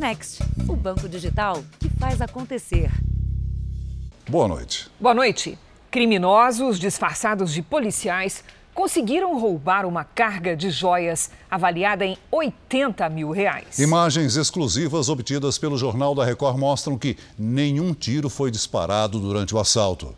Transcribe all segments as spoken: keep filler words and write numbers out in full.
Next, o banco digital que faz acontecer. Boa noite. Boa noite. Criminosos disfarçados de policiais conseguiram roubar uma carga de joias avaliada em oitenta mil reais. Imagens exclusivas obtidas pelo Jornal da Record mostram que nenhum tiro foi disparado durante o assalto.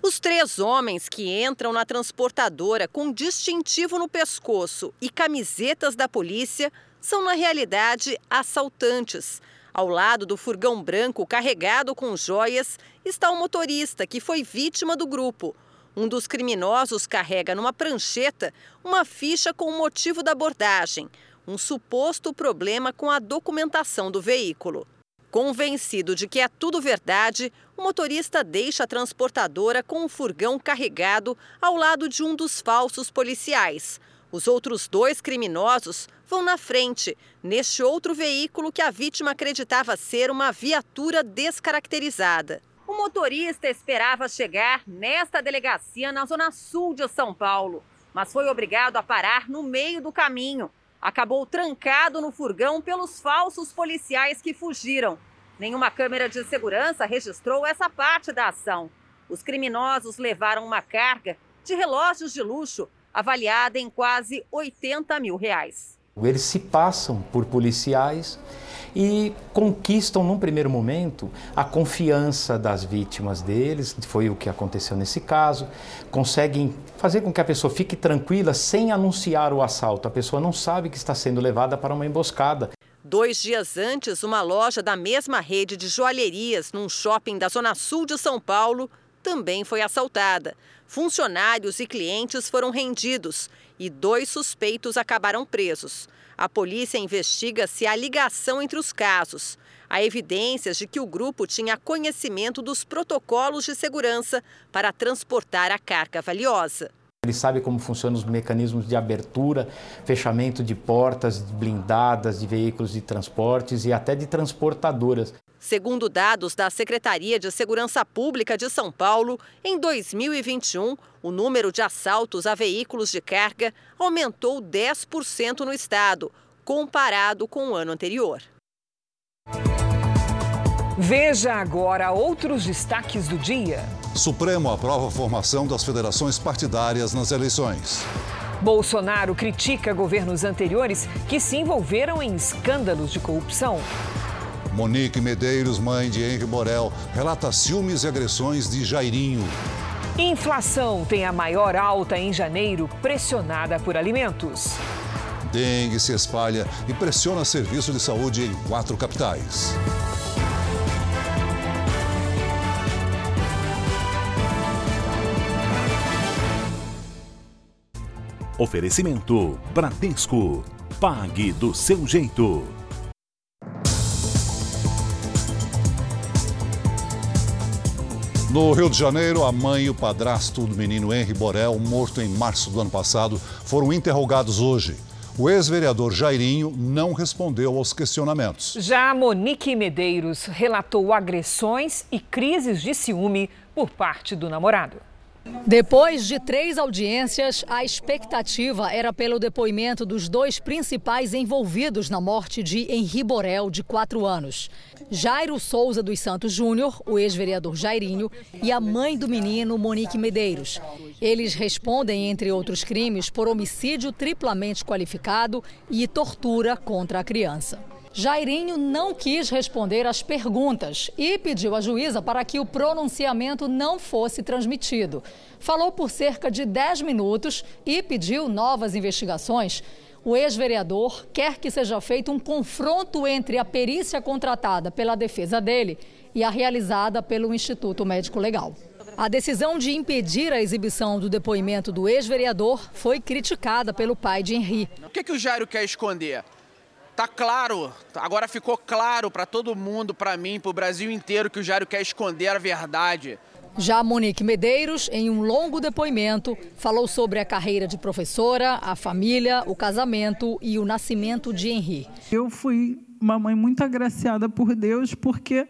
Os três homens que entram na transportadora com distintivo no pescoço e camisetas da polícia são, na realidade, assaltantes. Ao lado do furgão branco carregado com joias está o motorista que foi vítima do grupo. Um dos criminosos carrega numa prancheta uma ficha com o motivo da abordagem, um suposto problema com a documentação do veículo. Convencido de que é tudo verdade, o motorista deixa a transportadora com um furgão carregado ao lado de um dos falsos policiais. Os outros dois criminosos vão na frente, neste outro veículo que a vítima acreditava ser uma viatura descaracterizada. O motorista esperava chegar nesta delegacia na zona sul de São Paulo, mas foi obrigado a parar no meio do caminho. Acabou trancado no furgão pelos falsos policiais que fugiram. Nenhuma câmera de segurança registrou essa parte da ação. Os criminosos levaram uma carga de relógios de luxo avaliada em quase oitenta mil reais. Eles se passam por policiais e conquistam, num primeiro momento, a confiança das vítimas deles, foi o que aconteceu nesse caso, conseguem fazer com que a pessoa fique tranquila sem anunciar o assalto. A pessoa não sabe que está sendo levada para uma emboscada. Dois dias antes, uma loja da mesma rede de joalherias, num shopping da zona sul de São Paulo, também foi assaltada. Funcionários e clientes foram rendidos e dois suspeitos acabaram presos. A polícia investiga se há ligação entre os casos. Há evidências de que o grupo tinha conhecimento dos protocolos de segurança para transportar a carga valiosa. Ele sabe como funcionam os mecanismos de abertura, fechamento de portas blindadas, de veículos de transportes e até de transportadoras. Segundo dados da Secretaria de Segurança Pública de São Paulo, em dois mil e vinte e um, o número de assaltos a veículos de carga aumentou dez por cento no estado, comparado com o ano anterior. Veja agora outros destaques do dia. Supremo aprova a formação das federações partidárias nas eleições. Bolsonaro critica governos anteriores que se envolveram em escândalos de corrupção. Monique Medeiros, mãe de Henry Borel, relata ciúmes e agressões de Jairinho. Inflação tem a maior alta em janeiro, pressionada por alimentos. Dengue se espalha e pressiona serviço de saúde em quatro capitais. Oferecimento Bradesco. Pague do seu jeito. No Rio de Janeiro, a mãe e o padrasto do menino Henry Borel, morto em março do ano passado, foram interrogados hoje. O ex-vereador Jairinho não respondeu aos questionamentos. Já Monique Medeiros relatou agressões e crises de ciúme por parte do namorado. Depois de três audiências, a expectativa era pelo depoimento dos dois principais envolvidos na morte de Henry Borel, de quatro anos. Jairo Souza dos Santos Júnior, o ex-vereador Jairinho, e a mãe do menino, Monique Medeiros. Eles respondem, entre outros crimes, por homicídio triplamente qualificado e tortura contra a criança. Jairinho não quis responder às perguntas e pediu à juíza para que o pronunciamento não fosse transmitido. Falou por cerca de dez minutos e pediu novas investigações. O ex-vereador quer que seja feito um confronto entre a perícia contratada pela defesa dele e a realizada pelo Instituto Médico Legal. A decisão de impedir a exibição do depoimento do ex-vereador foi criticada pelo pai de Henry. O que, que o Jairo quer esconder? Tá claro, agora ficou claro para todo mundo, para mim, para o Brasil inteiro, que o Jairo quer esconder a verdade. Já Monique Medeiros, em um longo depoimento, falou sobre a carreira de professora, a família, o casamento e o nascimento de Henry. Eu fui uma mãe muito agraciada por Deus, porque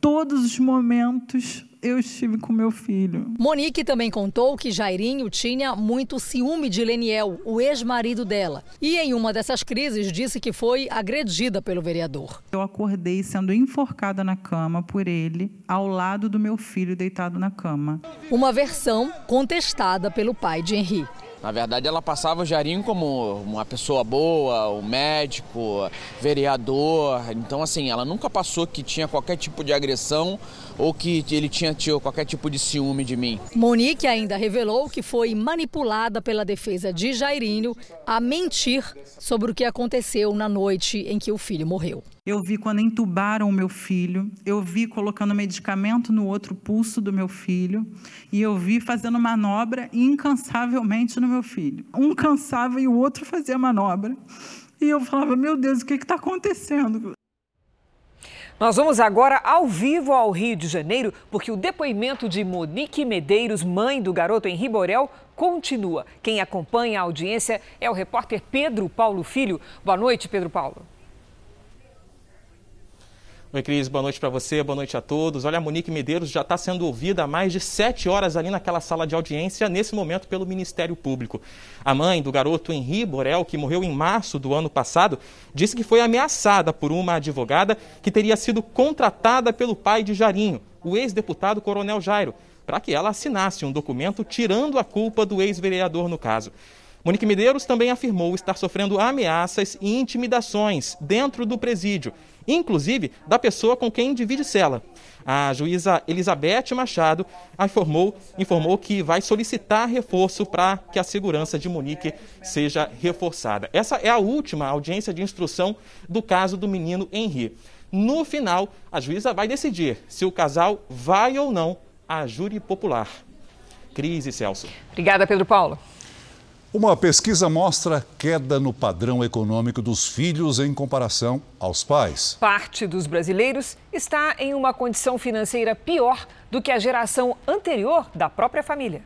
todos os momentos eu estive com meu filho. Monique também contou que Jairinho tinha muito ciúme de Leniel, o ex-marido dela. E em uma dessas crises disse que foi agredida pelo vereador. Eu acordei sendo enforcada na cama por ele, ao lado do meu filho deitado na cama. Uma versão contestada pelo pai de Henry. Na verdade, ela passava o Jairinho como uma pessoa boa, um médico, vereador. Então, assim, ela nunca passou que tinha qualquer tipo de agressão ou que ele tinha tido qualquer tipo de ciúme de mim. Monique ainda revelou que foi manipulada pela defesa de Jairinho a mentir sobre o que aconteceu na noite em que o filho morreu. Eu vi quando entubaram o meu filho, eu vi colocando medicamento no outro pulso do meu filho e eu vi fazendo manobra incansavelmente no meu filho. Um cansava e o outro fazia manobra. E eu falava, meu Deus, o que está acontecendo? Nós vamos agora ao vivo ao Rio de Janeiro, porque o depoimento de Monique Medeiros, mãe do garoto Henry Borel, continua. Quem acompanha a audiência é o repórter Pedro Paulo Filho. Boa noite, Pedro Paulo. Oi, Cris, boa noite para você, boa noite a todos. Olha, a Monique Medeiros já está sendo ouvida há mais de sete horas ali naquela sala de audiência, nesse momento, pelo Ministério Público. A mãe do garoto Henry Borel, que morreu em março do ano passado, disse que foi ameaçada por uma advogada que teria sido contratada pelo pai de Jairinho, o ex-deputado Coronel Jairo, para que ela assinasse um documento tirando a culpa do ex-vereador no caso. Monique Medeiros também afirmou estar sofrendo ameaças e intimidações dentro do presídio, inclusive da pessoa com quem divide cela. A juíza Elisabete Machado informou, informou que vai solicitar reforço para que a segurança de Monique seja reforçada. Essa é a última audiência de instrução do caso do menino Henry. No final, a juíza vai decidir se o casal vai ou não à júri popular. Cris e Celso. Obrigada, Pedro Paulo. Uma pesquisa mostra queda no padrão econômico dos filhos em comparação aos pais. Parte dos brasileiros está em uma condição financeira pior do que a geração anterior da própria família.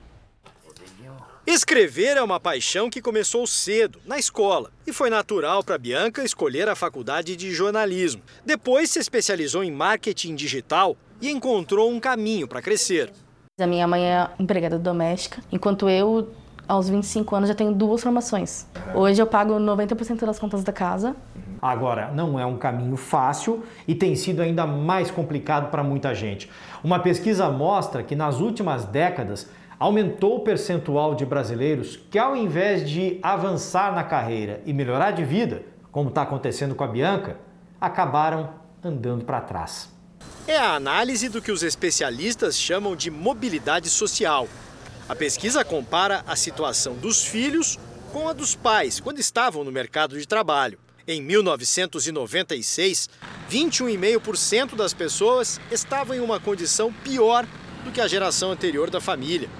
Escrever é uma paixão que começou cedo, na escola, e foi natural para Bianca escolher a faculdade de jornalismo. Depois se especializou em marketing digital e encontrou um caminho para crescer. A minha mãe é empregada doméstica, enquanto eu... Aos vinte e cinco anos já tenho duas formações. Hoje eu pago noventa por cento das contas da casa. Agora, não é um caminho fácil e tem sido ainda mais complicado para muita gente. Uma pesquisa mostra que nas últimas décadas aumentou o percentual de brasileiros que, ao invés de avançar na carreira e melhorar de vida, como está acontecendo com a Bianca, acabaram andando para trás. É a análise do que os especialistas chamam de mobilidade social. A pesquisa compara a situação dos filhos com a dos pais quando estavam no mercado de trabalho. Em mil novecentos e noventa e seis, vinte e um vírgula cinco por cento das pessoas estavam em uma condição pior do que a geração anterior da família.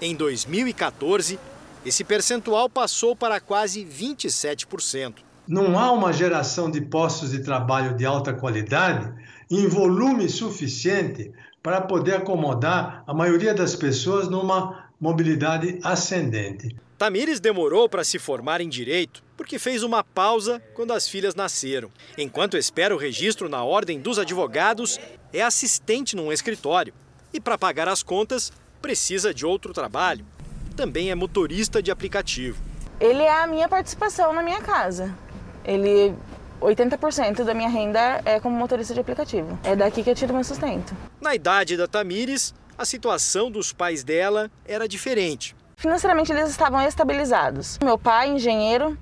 Em dois mil e quatorze, esse percentual passou para quase vinte e sete por cento. Não há uma geração de postos de trabalho de alta qualidade em volume suficiente para poder acomodar a maioria das pessoas numa mobilidade ascendente. Tamires demorou para se formar em Direito, porque fez uma pausa quando as filhas nasceram. Enquanto espera o registro na Ordem dos Advogados, é assistente num escritório. E para pagar as contas, precisa de outro trabalho. Também é motorista de aplicativo. Ele é a minha participação na minha casa. Ele... oitenta por cento da minha renda é como motorista de aplicativo. É daqui que eu tiro meu sustento. Na idade da Tamires, a situação dos pais dela era diferente. Financeiramente, eles estavam estabilizados. Meu pai, engenheiro,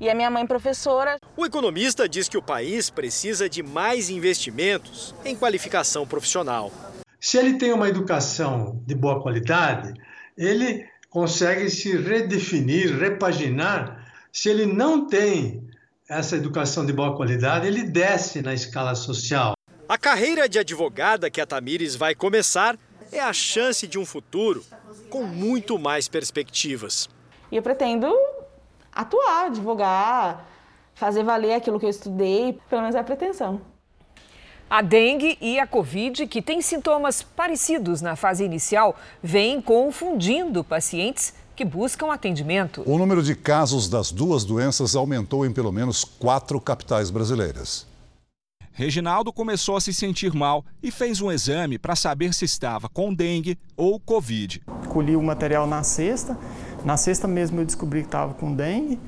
e a minha mãe, professora. O economista diz que o país precisa de mais investimentos em qualificação profissional. Se ele tem uma educação de boa qualidade, ele consegue se redefinir, repaginar. Se ele não tem... essa educação de boa qualidade, ele desce na escala social. A carreira de advogada que a Tamires vai começar é a chance de um futuro com muito mais perspectivas. E eu pretendo atuar, advogar, fazer valer aquilo que eu estudei, pelo menos é a pretensão. A dengue e a Covid, que têm sintomas parecidos na fase inicial, vêm confundindo pacientes que buscam atendimento. O número de casos das duas doenças aumentou em pelo menos quatro capitais brasileiras. Reginaldo começou a se sentir mal e fez um exame para saber se estava com dengue ou Covid. Colhi o material na sexta. Na sexta mesmo eu descobri que estava com dengue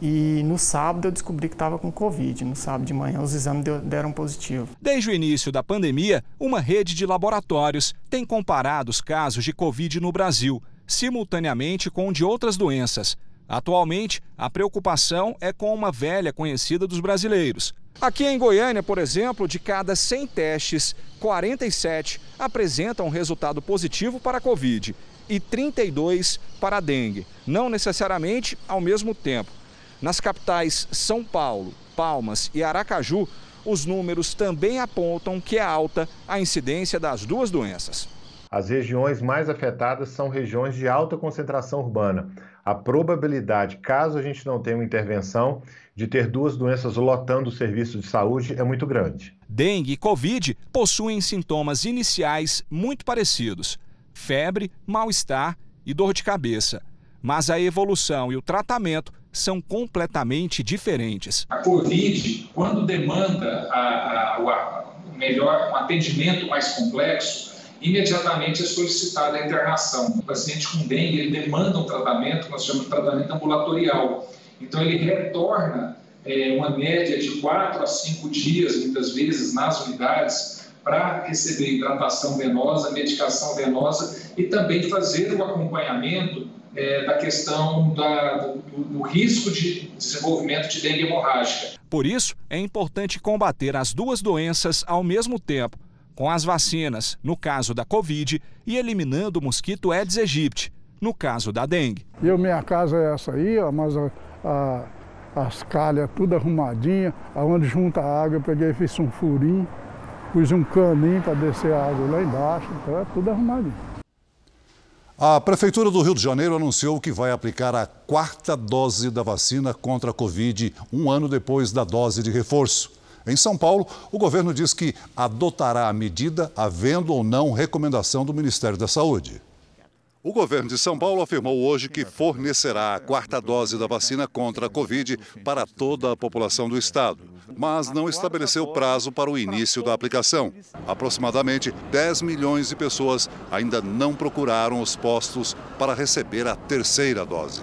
e no sábado eu descobri que estava com Covid. No sábado de manhã os exames deram positivo. Desde o início da pandemia, uma rede de laboratórios tem comparado os casos de Covid no Brasil, simultaneamente com o de outras doenças. Atualmente, a preocupação é com uma velha conhecida dos brasileiros. Aqui em Goiânia, por exemplo, de cada cem testes, quarenta e sete apresentam resultado positivo para a Covid e trinta e dois para a dengue, não necessariamente ao mesmo tempo. Nas capitais São Paulo, Palmas e Aracaju, os números também apontam que é alta a incidência das duas doenças. As regiões mais afetadas são regiões de alta concentração urbana. A probabilidade, caso a gente não tenha uma intervenção, de ter duas doenças lotando o serviço de saúde é muito grande. Dengue e Covid possuem sintomas iniciais muito parecidos: febre, mal-estar e dor de cabeça. Mas a evolução e o tratamento são completamente diferentes. A Covid, quando demanda a, a, a, melhor, um atendimento mais complexo, imediatamente é solicitada a internação. O paciente com dengue ele demanda um tratamento, nós chamamos de tratamento ambulatorial. Então ele retorna é, uma média de quatro a cinco dias, muitas vezes, nas unidades, para receber hidratação venosa, medicação venosa e também fazer o acompanhamento é, da questão da, do, do risco de desenvolvimento de dengue hemorrágica. Por isso, é importante combater as duas doenças ao mesmo tempo, com as vacinas, no caso da Covid, e eliminando o mosquito Aedes aegypti, no caso da dengue. Eu, minha casa é essa aí, ó, mas a, a, as calhas tudo arrumadinha, aonde junta a água eu peguei, fiz um furinho, pus um caninho para descer a água lá embaixo, então é tudo arrumadinho. A Prefeitura do Rio de Janeiro anunciou que vai aplicar a quarta dose da vacina contra a Covid um ano depois da dose de reforço. Em São Paulo, o governo diz que adotará a medida, havendo ou não recomendação do Ministério da Saúde. O governo de São Paulo afirmou hoje que fornecerá a quarta dose da vacina contra a Covid para toda a população do estado, mas não estabeleceu prazo para o início da aplicação. Aproximadamente dez milhões de pessoas ainda não procuraram os postos para receber a terceira dose.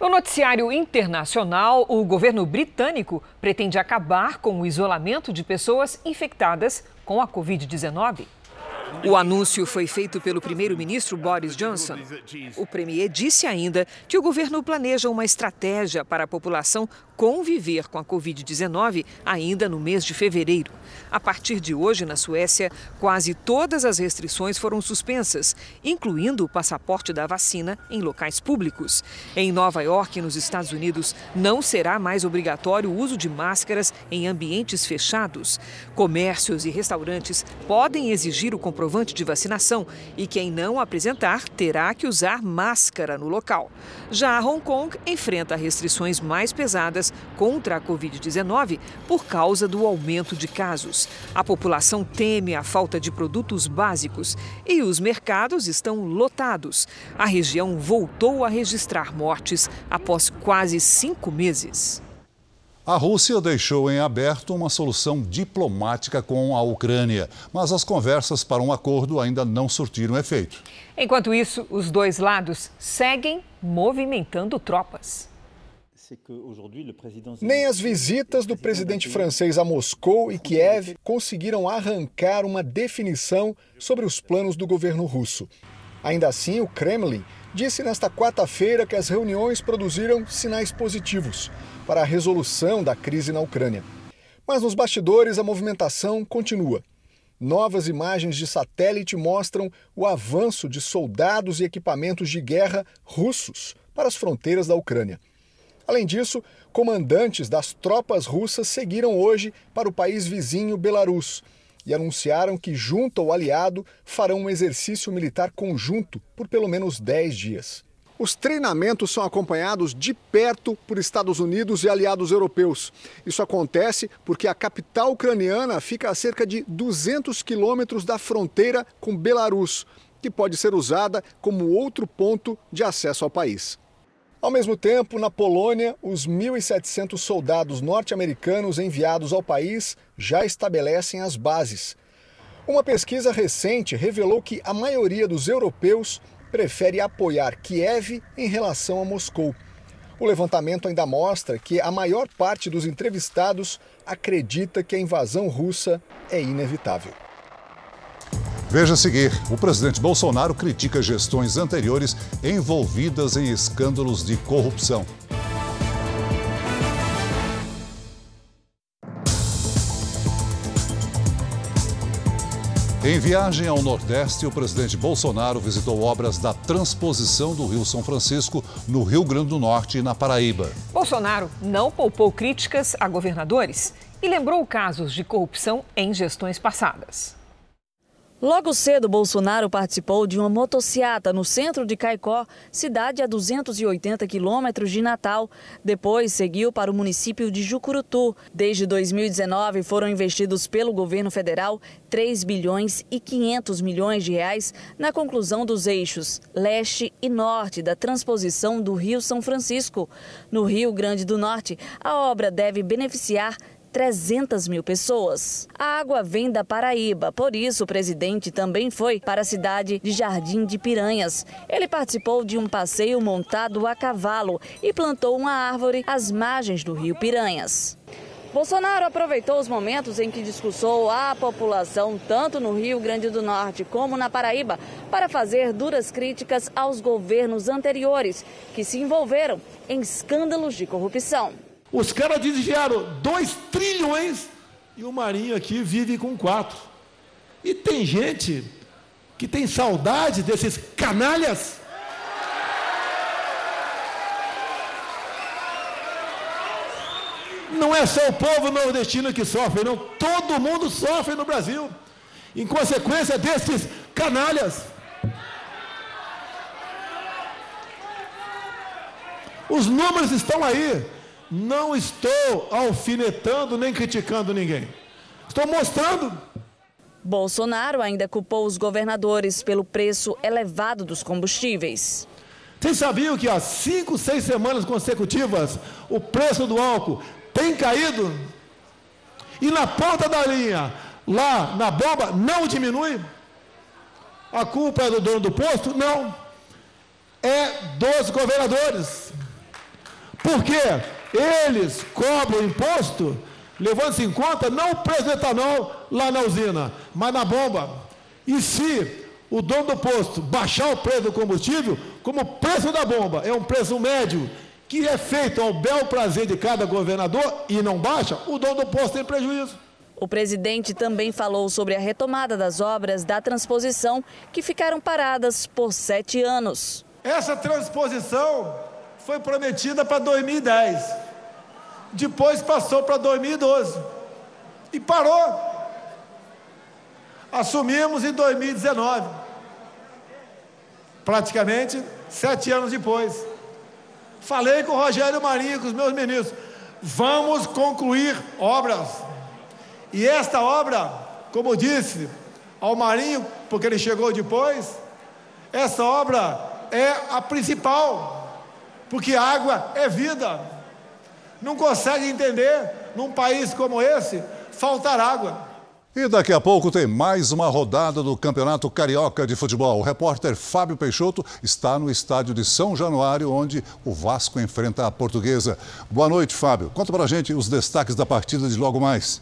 No noticiário internacional, o governo britânico pretende acabar com o isolamento de pessoas infectadas com a Covid dezenove. O anúncio foi feito pelo primeiro-ministro Boris Johnson. O premier disse ainda que o governo planeja uma estratégia para a população conviver com a Covid dezenove ainda no mês de fevereiro. A partir de hoje, na Suécia, quase todas as restrições foram suspensas, incluindo o passaporte da vacina em locais públicos. Em Nova York, nos Estados Unidos, não será mais obrigatório o uso de máscaras em ambientes fechados. Comércios e restaurantes podem exigir o comprovante de vacinação e quem não apresentar terá que usar máscara no local. Já Hong Kong enfrenta restrições mais pesadas contra a Covid dezenove por causa do aumento de casos. A população teme a falta de produtos básicos e os mercados estão lotados. A região voltou a registrar mortes após quase cinco meses. A Rússia deixou em aberto uma solução diplomática com a Ucrânia, mas as conversas para um acordo ainda não surtiram efeito. Enquanto isso, os dois lados seguem movimentando tropas. Nem as visitas do presidente francês a Moscou e Kiev conseguiram arrancar uma definição sobre os planos do governo russo. Ainda assim, o Kremlin disse nesta quarta-feira que as reuniões produziram sinais positivos para a resolução da crise na Ucrânia. Mas nos bastidores, a movimentação continua. Novas imagens de satélite mostram o avanço de soldados e equipamentos de guerra russos para as fronteiras da Ucrânia. Além disso, comandantes das tropas russas seguiram hoje para o país vizinho Belarus e anunciaram que, junto ao aliado, farão um exercício militar conjunto por pelo menos dez dias. Os treinamentos são acompanhados de perto por Estados Unidos e aliados europeus. Isso acontece porque a capital ucraniana fica a cerca de duzentos quilômetros da fronteira com Belarus, que pode ser usada como outro ponto de acesso ao país. Ao mesmo tempo, na Polônia, os mil e setecentos soldados norte-americanos enviados ao país já estabelecem as bases. Uma pesquisa recente revelou que a maioria dos europeus prefere apoiar Kiev em relação a Moscou. O levantamento ainda mostra que a maior parte dos entrevistados acredita que a invasão russa é inevitável. Veja a seguir, o presidente Bolsonaro critica gestões anteriores envolvidas em escândalos de corrupção. Em viagem ao Nordeste, o presidente Bolsonaro visitou obras da transposição do Rio São Francisco no Rio Grande do Norte e na Paraíba. Bolsonaro não poupou críticas a governadores e lembrou casos de corrupção em gestões passadas. Logo cedo, Bolsonaro participou de uma motociata no centro de Caicó, cidade a duzentos e oitenta quilômetros de Natal. Depois, seguiu para o município de Jucurutu. Desde dois mil e dezenove, foram investidos pelo governo federal três bilhões e quinhentos milhões de reais na conclusão dos eixos leste e norte da transposição do Rio São Francisco. No Rio Grande do Norte, a obra deve beneficiar trezentas mil pessoas. A água vem da Paraíba, por isso o presidente também foi para a cidade de Jardim de Piranhas. Ele participou de um passeio montado a cavalo e plantou uma árvore às margens do rio Piranhas. Bolsonaro aproveitou os momentos em que discursou à população, tanto no Rio Grande do Norte como na Paraíba, para fazer duras críticas aos governos anteriores, que se envolveram em escândalos de corrupção. Os caras desviaram dois trilhões e o Marinho aqui vive com quatro. E tem gente que tem saudade desses canalhas. Não é só o povo nordestino que sofre, não. Todo mundo sofre no Brasil, em consequência desses canalhas. Os números estão aí. Não estou alfinetando nem criticando ninguém. Estou mostrando. Bolsonaro ainda culpou os governadores pelo preço elevado dos combustíveis. Vocês sabiam que há cinco, seis semanas consecutivas o preço do álcool tem caído? E na ponta da linha, lá na bomba, não diminui? A culpa é do dono do posto? Não. É dos governadores. Por quê? Eles cobram imposto, levando-se em conta não o preço do etanol lá na usina, mas na bomba. E se o dono do posto baixar o preço do combustível, como o preço da bomba é um preço médio, que é feito ao bel prazer de cada governador e não baixa, o dono do posto tem prejuízo. O presidente também falou sobre a retomada das obras da transposição, que ficaram paradas por sete anos. Essa transposição foi prometida para dois mil e dez, depois passou para dois mil e doze e parou. Assumimos em dois mil e dezenove, praticamente sete anos depois. Falei com o Rogério Marinho, com os meus ministros, vamos concluir obras. E esta obra, como eu disse ao Marinho, porque ele chegou depois, essa obra é a principal. Porque água é vida. Não consegue entender, num país como esse, faltar água. E daqui a pouco tem mais uma rodada do Campeonato Carioca de Futebol. O repórter Fábio Peixoto está no estádio de São Januário, onde o Vasco enfrenta a Portuguesa. Boa noite, Fábio. Conta pra gente os destaques da partida de logo mais.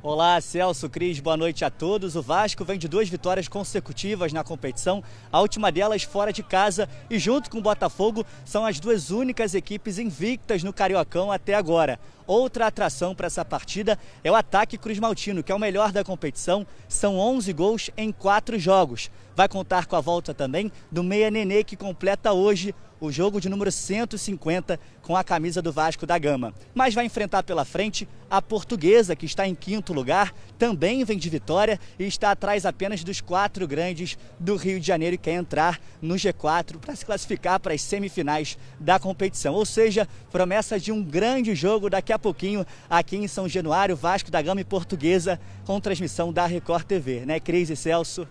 Olá, Celso, Cris, boa noite a todos. O Vasco vem de duas vitórias consecutivas na competição, a última delas fora de casa e junto com o Botafogo são as duas únicas equipes invictas no Cariocão até agora. Outra atração para essa partida é o ataque cruzmaltino, que é o melhor da competição. São onze gols em quatro jogos. Vai contar com a volta também do Meia Nenê, que completa hoje o jogo de número cento e cinquenta com a camisa do Vasco da Gama. Mas vai enfrentar pela frente a Portuguesa, que está em quinto lugar, também vem de vitória e está atrás apenas dos quatro grandes do Rio de Janeiro e quer entrar no G quatro para se classificar para as semifinais da competição. Ou seja, promessa de um grande jogo daqui a pouquinho aqui em São Januário, Vasco da Gama e Portuguesa, com transmissão da Record T V, né, Cris e Celso?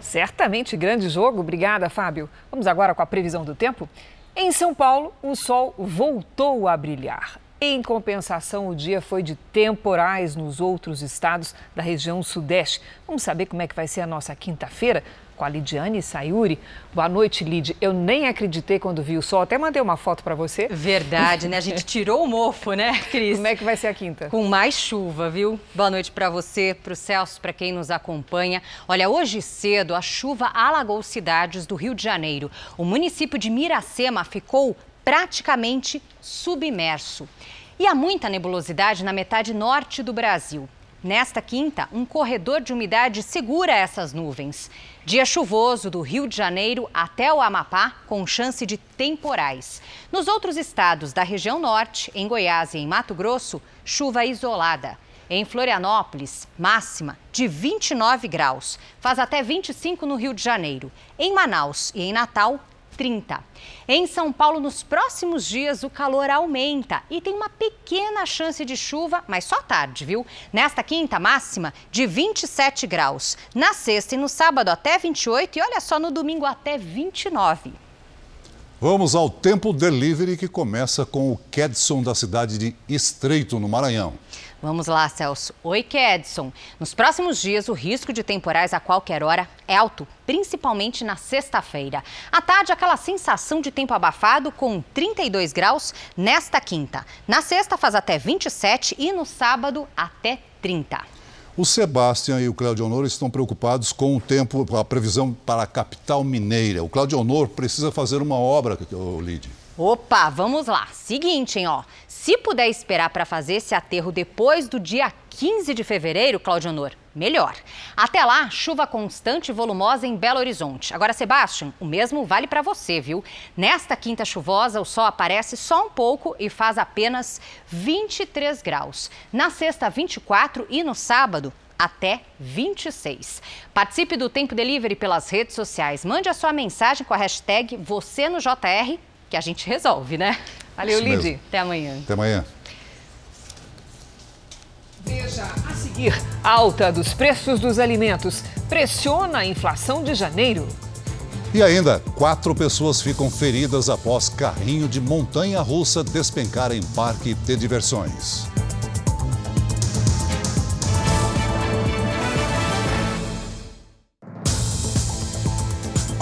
Certamente grande jogo. Obrigada, Fábio. Vamos agora com a previsão do tempo. Em São Paulo, o sol voltou a brilhar. Em compensação, o dia foi de temporais nos outros estados da região sudeste. Vamos saber como é que vai ser a nossa quinta-feira com a Lidiane Sayuri. Boa noite, Lid. Eu nem acreditei quando vi o sol. Até mandei uma foto para você. Verdade, né? A gente tirou o mofo, né, Cris? Como é que vai ser a quinta? Com mais chuva, viu? Boa noite para você, para o Celso, para quem nos acompanha. Olha, hoje cedo a chuva alagou cidades do Rio de Janeiro. O município de Miracema ficou praticamente submerso. E há muita nebulosidade na metade norte do Brasil. Nesta quinta, um corredor de umidade segura essas nuvens. Dia chuvoso do Rio de Janeiro até o Amapá, com chance de temporais. Nos outros estados da região norte, em Goiás e em Mato Grosso, chuva isolada. Em Florianópolis, máxima de vinte e nove graus. Faz até vinte e cinco no Rio de Janeiro. Em Manaus e em Natal, trinta. Em São Paulo, nos próximos dias, o calor aumenta e tem uma pequena chance de chuva, mas só tarde, viu? Nesta quinta, máxima de vinte e sete graus. Na sexta e no sábado até vinte e oito e olha só, no domingo até vinte e nove. Vamos ao Tempo Delivery, que começa com o Kedson, da cidade de Estreito, no Maranhão. Vamos lá, Celso. Oi, Kedson. Nos próximos dias, o risco de temporais a qualquer hora é alto, principalmente na sexta-feira. À tarde, aquela sensação de tempo abafado com trinta e dois graus nesta quinta. Na sexta, faz até vinte e sete e no sábado, até trinta. O Sebastião e o Cláudio Honor estão preocupados com o tempo, a previsão para a capital mineira. O Cláudio Honor precisa fazer uma obra, Lídia. Opa, vamos lá. Seguinte, hein, ó. Se puder esperar para fazer esse aterro depois do dia quinze de fevereiro, Cláudio Honor, melhor. Até lá, chuva constante e volumosa em Belo Horizonte. Agora, Sebastião, o mesmo vale para você, viu? Nesta quinta chuvosa, o sol aparece só um pouco e faz apenas vinte e três graus. Na sexta, vinte e quatro e no sábado, até vinte e seis. Participe do Tempo Delivery pelas redes sociais. Mande a sua mensagem com a hashtag #VocêNoJR. Que a gente resolve, né? Valeu, Lidy. Até amanhã. Até amanhã. Veja a seguir: alta dos preços dos alimentos pressiona a inflação de janeiro. E ainda, quatro pessoas ficam feridas após carrinho de montanha-russa despencar em parque de diversões.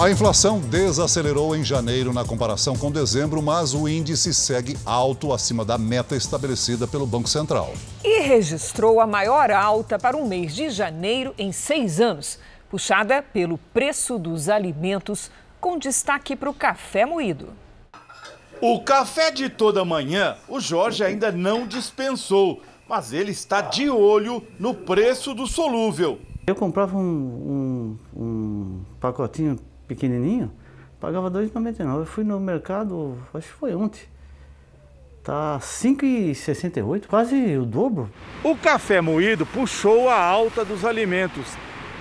A inflação desacelerou em janeiro na comparação com dezembro, mas o índice segue alto acima da meta estabelecida pelo Banco Central. E registrou a maior alta para o mês de janeiro em seis anos, puxada pelo preço dos alimentos, com destaque para o café moído. O café de toda manhã, o Jorge ainda não dispensou, mas ele está de olho no preço do solúvel. Eu comprava um, um, um pacotinho pequenininho, pagava dois reais e noventa e nove centavos. Eu fui no mercado, acho que foi ontem, tá cinco reais e sessenta e oito centavos, quase o dobro. O café moído puxou a alta dos alimentos,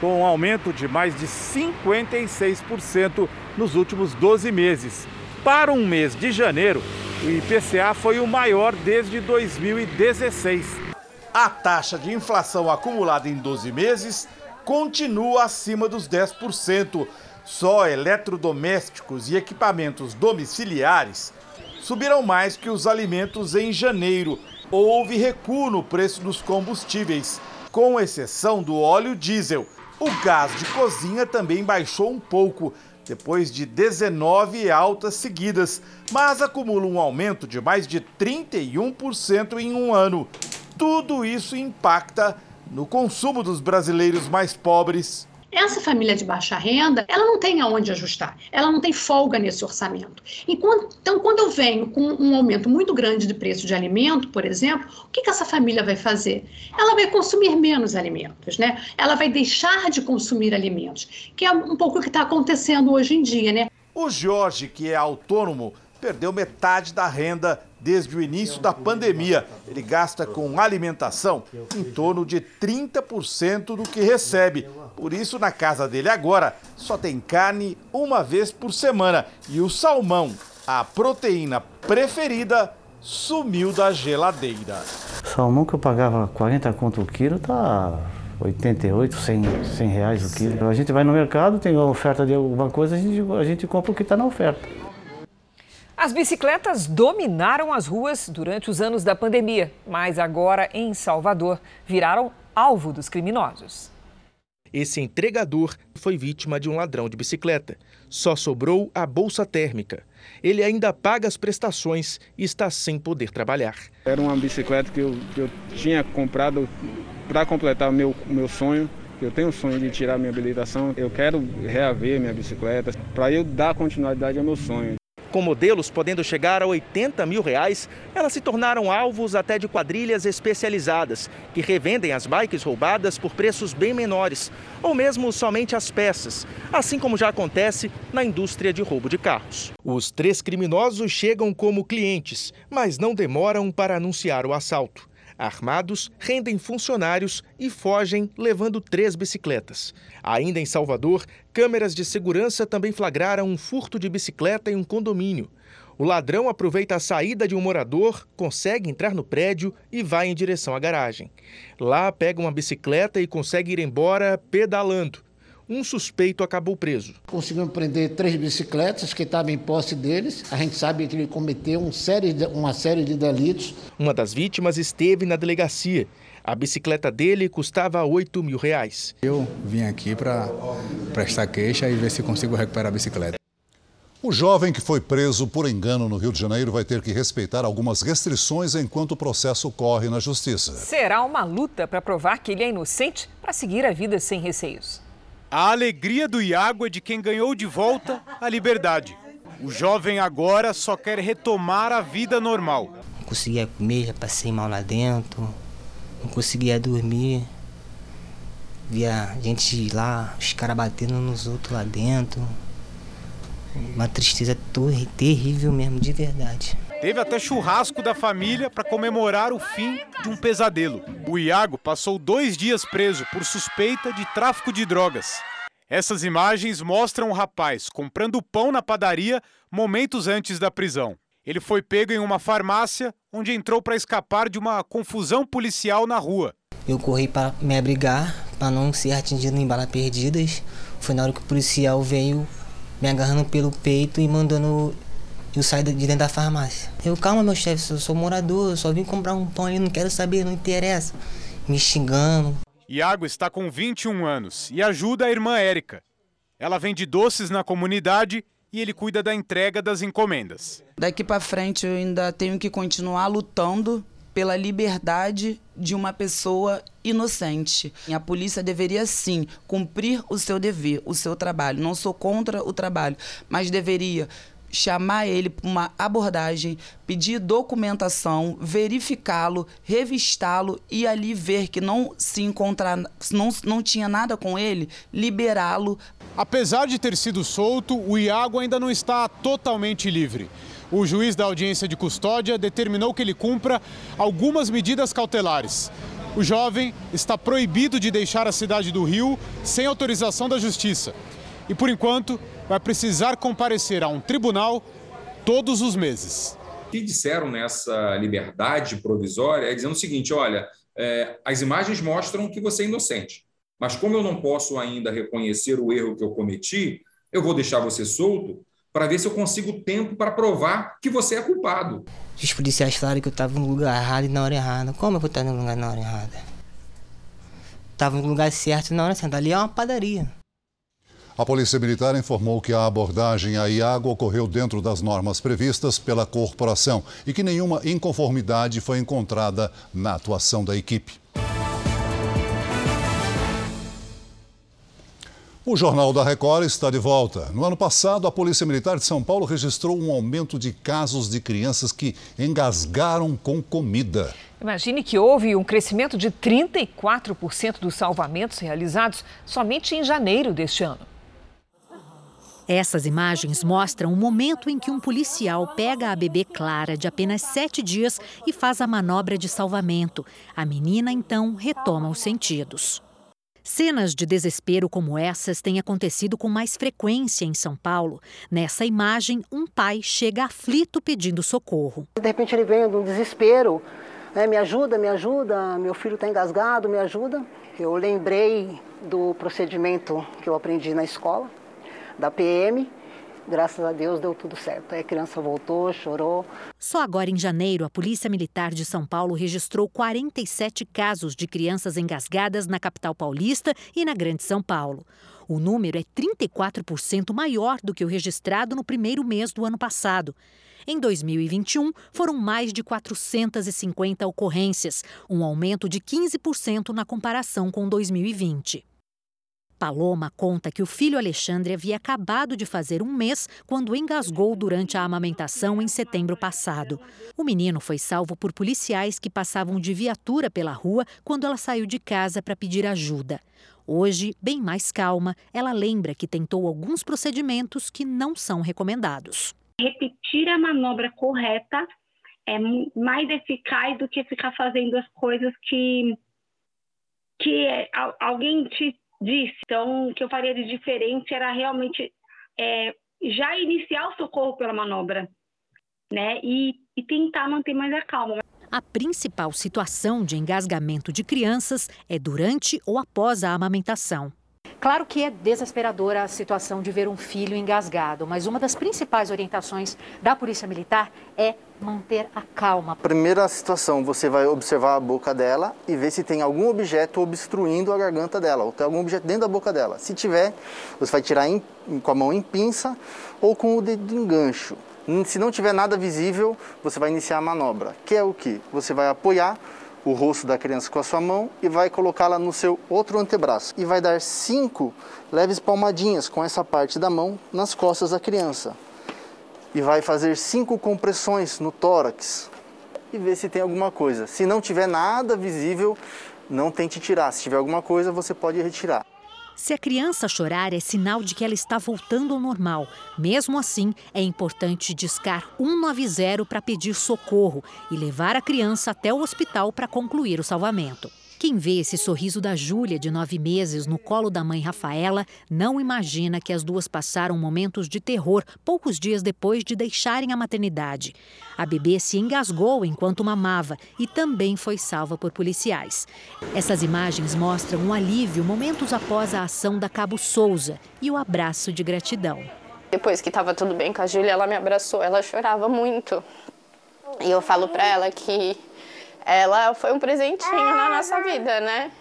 com um aumento de mais de cinquenta e seis por cento nos últimos doze meses. Para um mês de janeiro, o I P C A foi o maior desde dois mil e dezesseis. A taxa de inflação acumulada em doze meses continua acima dos dez por cento. Só eletrodomésticos e equipamentos domiciliares subiram mais que os alimentos em janeiro. Houve recuo no preço dos combustíveis, com exceção do óleo diesel. O gás de cozinha também baixou um pouco, depois de dezenove altas seguidas, mas acumula um aumento de mais de trinta e um por cento em um ano. Tudo isso impacta no consumo dos brasileiros mais pobres. Essa família de baixa renda, ela não tem aonde ajustar, ela não tem folga nesse orçamento. Então, quando eu venho com um aumento muito grande de preço de alimento, por exemplo, o que que essa família vai fazer? Ela vai consumir menos alimentos, né? Ela vai deixar de consumir alimentos, que é um pouco o que está acontecendo hoje em dia, né? O Jorge, que é autônomo, perdeu metade da renda desde o início da pandemia. Ele gasta com alimentação em torno de trinta por cento do que recebe. Por isso, na casa dele agora, só tem carne uma vez por semana. E o salmão, a proteína preferida, sumiu da geladeira. Salmão que eu pagava quarenta conto o quilo, tá oitenta e oito, cem reais o quilo. A gente vai no mercado, tem oferta de alguma coisa, a gente, a gente compra o que está na oferta. As bicicletas dominaram as ruas durante os anos da pandemia, mas agora, em Salvador, viraram alvo dos criminosos. Esse entregador foi vítima de um ladrão de bicicleta. Só sobrou a bolsa térmica. Ele ainda paga as prestações e está sem poder trabalhar. Era uma bicicleta que eu, que eu tinha comprado para completar o meu, meu sonho. Eu tenho o sonho de tirar minha habilitação. Eu quero reaver minha bicicleta para eu dar continuidade ao meu sonho. Com modelos podendo chegar a oitenta mil reais, elas se tornaram alvos até de quadrilhas especializadas, que revendem as bikes roubadas por preços bem menores, ou mesmo somente as peças, assim como já acontece na indústria de roubo de carros. Os três criminosos chegam como clientes, mas não demoram para anunciar o assalto. Armados, rendem funcionários e fogem levando três bicicletas. Ainda em Salvador, câmeras de segurança também flagraram um furto de bicicleta em um condomínio. O ladrão aproveita a saída de um morador, consegue entrar no prédio e vai em direção à garagem. Lá pega uma bicicleta e consegue ir embora pedalando. Um suspeito acabou preso. Conseguimos prender três bicicletas que estavam em posse deles. A gente sabe que ele cometeu um série de, uma série de delitos. Uma das vítimas esteve na delegacia. A bicicleta dele custava oito mil reais. Eu vim aqui para prestar queixa e ver se consigo recuperar a bicicleta. O jovem que foi preso por engano no Rio de Janeiro vai ter que respeitar algumas restrições enquanto o processo corre na justiça. Será uma luta para provar que ele é inocente para seguir a vida sem receios. A alegria do Iago é de quem ganhou de volta a liberdade. O jovem agora só quer retomar a vida normal. Não conseguia comer, já passei mal lá dentro, não conseguia dormir. Via gente lá, os caras batendo nos outros lá dentro. Uma tristeza terrível mesmo, de verdade. Teve até churrasco da família para comemorar o fim de um pesadelo. O Iago passou dois dias preso por suspeita de tráfico de drogas. Essas imagens mostram o rapaz comprando pão na padaria momentos antes da prisão. Ele foi pego em uma farmácia, onde entrou para escapar de uma confusão policial na rua. Eu corri para me abrigar, para não ser atingido em balas perdidas. Foi na hora que o policial veio me agarrando pelo peito e mandando... Eu saí de dentro da farmácia. Eu, calma, meu chefe, eu sou morador, eu só vim comprar um pão ali, não quero saber, não interessa. Me xingando. Iago está com vinte e um anos e ajuda a irmã Érica. Ela vende doces na comunidade e ele cuida da entrega das encomendas. Daqui para frente eu ainda tenho que continuar lutando pela liberdade de uma pessoa inocente. A polícia deveria, sim, cumprir o seu dever, o seu trabalho. Não sou contra o trabalho, mas deveria... chamar ele para uma abordagem, pedir documentação, verificá-lo, revistá-lo e ali ver que não se encontrar, não, não tinha nada com ele, liberá-lo. Apesar de ter sido solto, o Iago ainda não está totalmente livre. O juiz da audiência de custódia determinou que ele cumpra algumas medidas cautelares. O jovem está proibido de deixar a cidade do Rio sem autorização da justiça. E, por enquanto, vai precisar comparecer a um tribunal todos os meses. O que disseram nessa liberdade provisória é dizendo o seguinte, olha, é, as imagens mostram que você é inocente, mas como eu não posso ainda reconhecer o erro que eu cometi, eu vou deixar você solto para ver se eu consigo tempo para provar que você é culpado. Os policiais falaram que eu estava no lugar errado e na hora errada. Como eu estava no lugar na hora errada? Estava no lugar certo e na hora certa. Ali é uma padaria. A Polícia Militar informou que a abordagem a Iago ocorreu dentro das normas previstas pela corporação e que nenhuma inconformidade foi encontrada na atuação da equipe. O Jornal da Record está de volta. No ano passado, a Polícia Militar de São Paulo registrou um aumento de casos de crianças que engasgaram com comida. Imagine que houve um crescimento de trinta e quatro por cento dos salvamentos realizados somente em janeiro deste ano. Essas imagens mostram o momento em que um policial pega a bebê Clara, de apenas sete dias, e faz a manobra de salvamento. A menina, então, retoma os sentidos. Cenas de desespero como essas têm acontecido com mais frequência em São Paulo. Nessa imagem, um pai chega aflito pedindo socorro. De repente ele vem num desespero, é, me ajuda, me ajuda, meu filho está engasgado, me ajuda. Eu lembrei do procedimento que eu aprendi na escola, da P M. Graças a Deus deu tudo certo. Aí a criança voltou, chorou. Só agora em janeiro, a Polícia Militar de São Paulo registrou quarenta e sete casos de crianças engasgadas na capital paulista e na Grande São Paulo. O número é trinta e quatro por cento maior do que o registrado no primeiro mês do ano passado. Em dois mil e vinte e um, foram mais de quatrocentas e cinquenta ocorrências, um aumento de quinze por cento na comparação com dois mil e vinte. Paloma conta que o filho Alexandre havia acabado de fazer um mês quando engasgou durante a amamentação em setembro passado. O menino foi salvo por policiais que passavam de viatura pela rua quando ela saiu de casa para pedir ajuda. Hoje, bem mais calma, ela lembra que tentou alguns procedimentos que não são recomendados. Repetir a manobra correta é mais eficaz do que ficar fazendo as coisas que, que alguém te disse. Então, o que eu faria de diferente era realmente é, já iniciar o socorro pela manobra, né? E, e tentar manter mais a calma. A principal situação de engasgamento de crianças é durante ou após a amamentação. Claro que é desesperadora a situação de ver um filho engasgado, mas uma das principais orientações da Polícia Militar é manter a calma. Primeira situação, você vai observar a boca dela e ver se tem algum objeto obstruindo a garganta dela, ou tem algum objeto dentro da boca dela. Se tiver, você vai tirar em, com a mão em pinça ou com o dedo em gancho. Se não tiver nada visível, você vai iniciar a manobra, que é o quê? Você vai apoiar o rosto da criança com a sua mão e vai colocá-la no seu outro antebraço. E vai dar cinco leves palmadinhas com essa parte da mão nas costas da criança. E vai fazer cinco compressões no tórax e ver se tem alguma coisa. Se não tiver nada visível, não tente tirar. Se tiver alguma coisa, você pode retirar. Se a criança chorar, é sinal de que ela está voltando ao normal. Mesmo assim, é importante discar um nove zero para pedir socorro e levar a criança até o hospital para concluir o salvamento. Quem vê esse sorriso da Júlia, de nove meses, no colo da mãe Rafaela, não imagina que as duas passaram momentos de terror poucos dias depois de deixarem a maternidade. A bebê se engasgou enquanto mamava e também foi salva por policiais. Essas imagens mostram um alívio momentos após a ação da Cabo Souza e o abraço de gratidão. Depois que estava tudo bem com a Júlia, ela me abraçou, ela chorava muito. E eu falo para ela que ela foi um presentinho na nossa vida, né?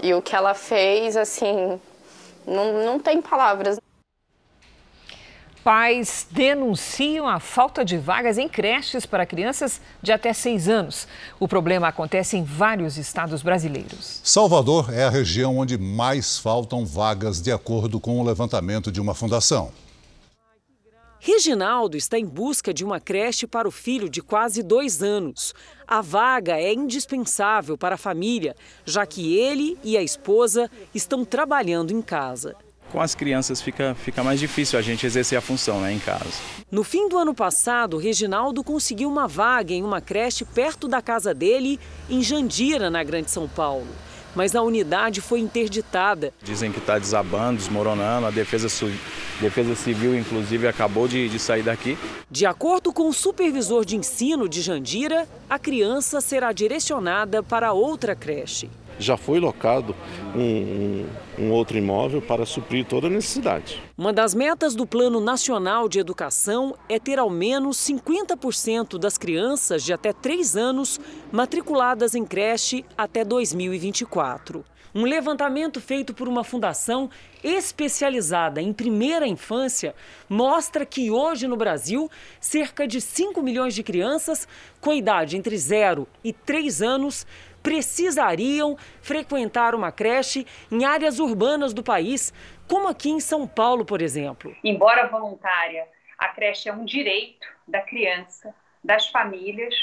E o que ela fez, assim, não, não tem palavras. Pais denunciam a falta de vagas em creches para crianças de até seis anos. O problema acontece em vários estados brasileiros. Salvador é a região onde mais faltam vagas, de acordo com o levantamento de uma fundação. Reginaldo está em busca de uma creche para o filho de quase dois anos. A vaga é indispensável para a família, já que ele e a esposa estão trabalhando em casa. Com as crianças fica, fica mais difícil a gente exercer a função, né, em casa. No fim do ano passado, Reginaldo conseguiu uma vaga em uma creche perto da casa dele, em Jandira, na Grande São Paulo. Mas a unidade foi interditada. Dizem que está desabando, desmoronando, a defesa, defesa civil, inclusive, acabou de, de sair daqui. De acordo com o supervisor de ensino de Jandira, a criança será direcionada para outra creche. Já foi locado um, um, um outro imóvel para suprir toda a necessidade. Uma das metas do Plano Nacional de Educação é ter ao menos cinquenta por cento das crianças de até três anos matriculadas em creche até dois mil e vinte e quatro. Um levantamento feito por uma fundação especializada em primeira infância mostra que hoje no Brasil, cerca de cinco milhões de crianças com idade entre zero e três anos precisariam frequentar uma creche em áreas urbanas do país, como aqui em São Paulo, por exemplo. Embora voluntária, a creche é um direito da criança, das famílias,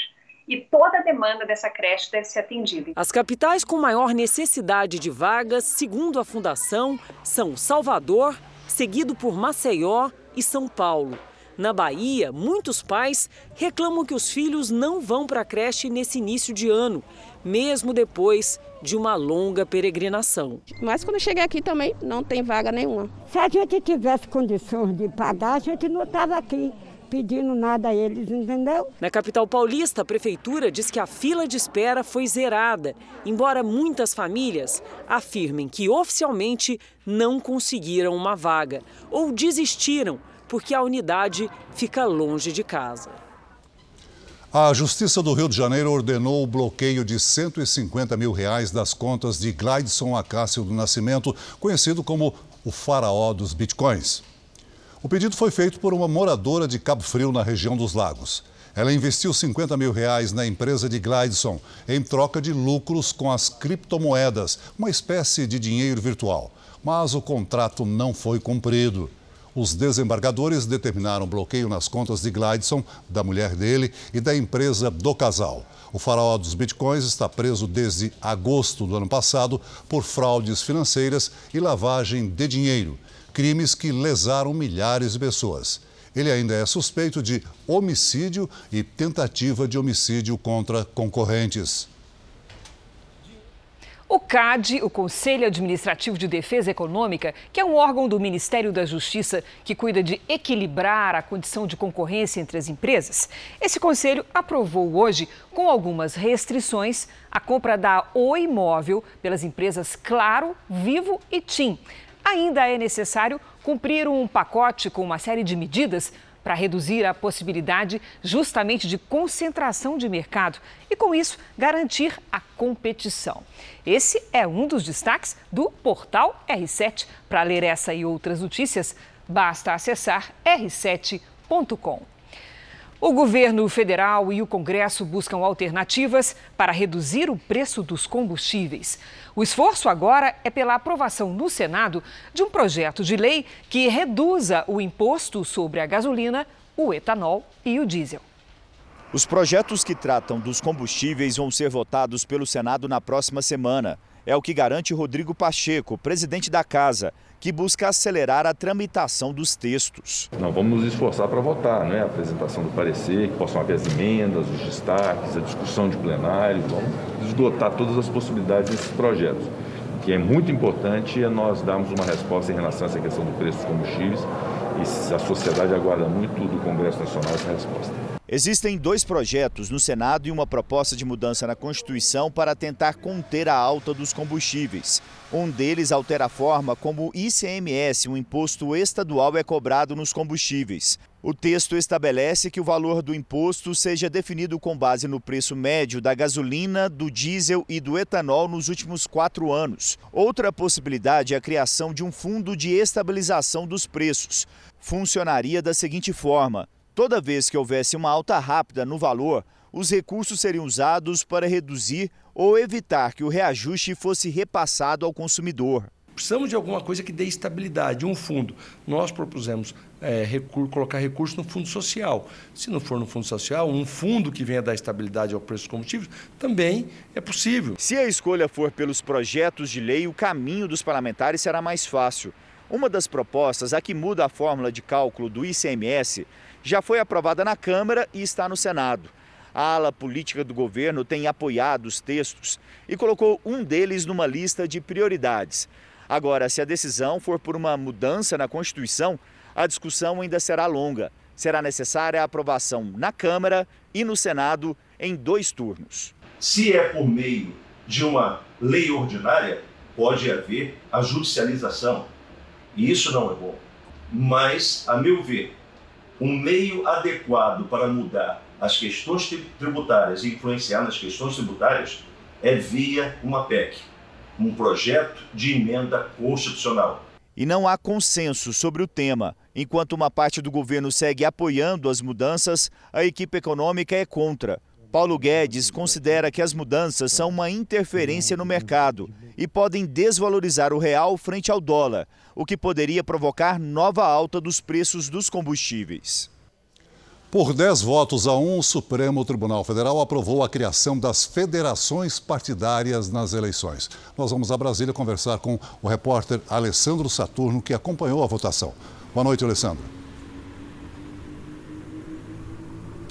e toda a demanda dessa creche deve ser atendida. As capitais com maior necessidade de vagas, segundo a fundação, são Salvador, seguido por Maceió e São Paulo. Na Bahia, muitos pais reclamam que os filhos não vão para a creche nesse início de ano, mesmo depois de uma longa peregrinação. Mas quando eu cheguei aqui também não tem vaga nenhuma. Se a gente tivesse condições de pagar, a gente não estava aqui. pedindo nada a eles, entendeu? Na capital paulista, a prefeitura diz que a fila de espera foi zerada, embora muitas famílias afirmem que oficialmente não conseguiram uma vaga ou desistiram porque a unidade fica longe de casa. A Justiça do Rio de Janeiro ordenou o bloqueio de cento e cinquenta mil reais das contas de Gladson Acácio do Nascimento, conhecido como o faraó dos bitcoins. O pedido foi feito por uma moradora de Cabo Frio, na região dos Lagos. Ela investiu cinquenta mil reais na empresa de Gladson, em troca de lucros com as criptomoedas, uma espécie de dinheiro virtual. Mas o contrato não foi cumprido. Os desembargadores determinaram bloqueio nas contas de Gladson, da mulher dele e da empresa do casal. O faraó dos bitcoins está preso desde agosto do ano passado por fraudes financeiras e lavagem de dinheiro, crimes que lesaram milhares de pessoas. Ele ainda é suspeito de homicídio e tentativa de homicídio contra concorrentes. O C A D, o Conselho Administrativo de Defesa Econômica, que é um órgão do Ministério da Justiça que cuida de equilibrar a condição de concorrência entre as empresas, esse conselho aprovou hoje, com algumas restrições, a compra da Oi Imóvel pelas empresas Claro, Vivo e TIM. Ainda é necessário cumprir um pacote com uma série de medidas para reduzir a possibilidade justamente de concentração de mercado e, com isso, garantir a competição. Esse é um dos destaques do portal R sete. Para ler essa e outras notícias, basta acessar r sete ponto com. O governo federal e o Congresso buscam alternativas para reduzir o preço dos combustíveis. O esforço agora é pela aprovação no Senado de um projeto de lei que reduza o imposto sobre a gasolina, o etanol e o diesel. Os projetos que tratam dos combustíveis vão ser votados pelo Senado na próxima semana. É o que garante Rodrigo Pacheco, presidente da Casa, que busca acelerar a tramitação dos textos. Nós vamos nos esforçar para votar, né? A apresentação do parecer, que possam haver as emendas, os destaques, a discussão de plenário, vamos esgotar todas as possibilidades desses projetos. O que é muito importante é nós darmos uma resposta em relação a essa questão do preço dos combustíveis e a sociedade aguarda muito do Congresso Nacional essa resposta. Existem dois projetos no Senado e uma proposta de mudança na Constituição para tentar conter a alta dos combustíveis. Um deles altera a forma como o I C M S, um imposto estadual, é cobrado nos combustíveis. O texto estabelece que o valor do imposto seja definido com base no preço médio da gasolina, do diesel e do etanol nos últimos quatro anos. Outra possibilidade é a criação de um fundo de estabilização dos preços. Funcionaria da seguinte forma. Toda vez que houvesse uma alta rápida no valor, os recursos seriam usados para reduzir ou evitar que o reajuste fosse repassado ao consumidor. Precisamos de alguma coisa que dê estabilidade, um fundo. Nós propusemos é, recur, colocar recurso no fundo social. Se não for no fundo social, um fundo que venha dar estabilidade ao preço dos combustíveis também é possível. Se a escolha for pelos projetos de lei, o caminho dos parlamentares será mais fácil. Uma das propostas, a que muda a fórmula de cálculo do I C M S, já foi aprovada na Câmara e está no Senado. A ala política do governo tem apoiado os textos e colocou um deles numa lista de prioridades. Agora, se a decisão for por uma mudança na Constituição, a discussão ainda será longa. Será necessária a aprovação na Câmara e no Senado em dois turnos. Se é por meio de uma lei ordinária, pode haver a judicialização. E isso não é bom. Mas, a meu ver, um meio adequado para mudar as questões tributárias e influenciar nas questões tributárias é via uma P E C, um projeto de emenda constitucional. E não há consenso sobre o tema. Enquanto uma parte do governo segue apoiando as mudanças, a equipe econômica é contra. Paulo Guedes considera que as mudanças são uma interferência no mercado e podem desvalorizar o real frente ao dólar, o que poderia provocar nova alta dos preços dos combustíveis. Por dez votos a um, o Supremo Tribunal Federal aprovou a criação das federações partidárias nas eleições. Nós vamos a Brasília conversar com o repórter Alessandro Saturno, que acompanhou a votação. Boa noite, Alessandro.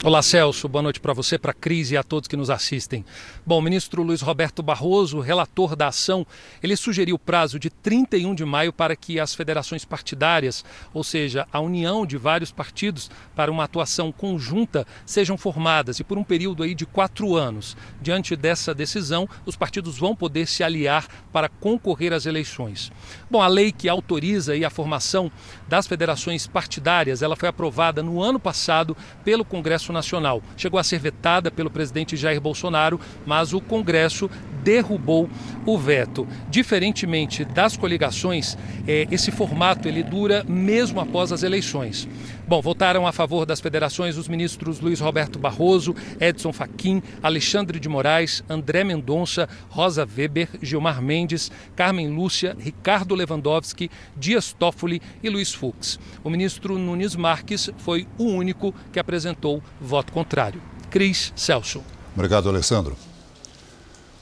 Olá, Celso. Boa noite para você, para a Cris e a todos que nos assistem. Bom, o ministro Luiz Roberto Barroso, relator da ação, ele sugeriu o prazo de trinta e um de maio para que as federações partidárias, ou seja, a união de vários partidos para uma atuação conjunta, sejam formadas e por um período aí de quatro anos. Diante dessa decisão, os partidos vão poder se aliar para concorrer às eleições. Bom, a lei que autoriza aí a formação das federações partidárias, ela foi aprovada no ano passado pelo Congresso Nacional. Chegou a ser vetada pelo presidente Jair Bolsonaro, mas o Congresso derrubou o veto. Diferentemente das coligações, eh, esse formato ele dura mesmo após as eleições. Bom, votaram a favor das federações os ministros Luiz Roberto Barroso, Edson Fachin, Alexandre de Moraes, André Mendonça, Rosa Weber, Gilmar Mendes, Carmen Lúcia, Ricardo Lewandowski, Dias Toffoli e Luiz Fux. O ministro Nunes Marques foi o único que apresentou voto contrário. Cris, Celso. Obrigado, Alessandro.